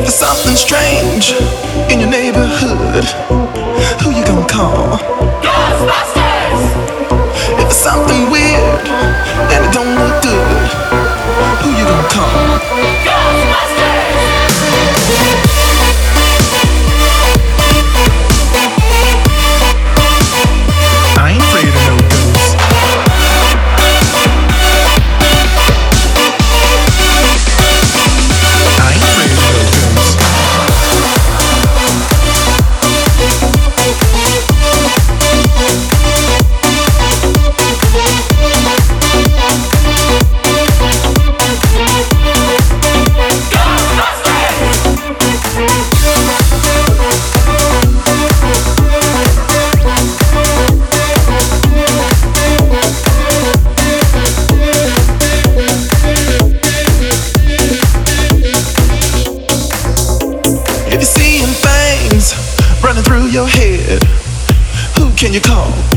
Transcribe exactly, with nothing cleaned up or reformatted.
If there's something strange in your neighborhood, who you gonna call? Ghostbusters! If there's something weird and it don't look good, who you gonna call? Ghostbusters! Running through your head, who can you call?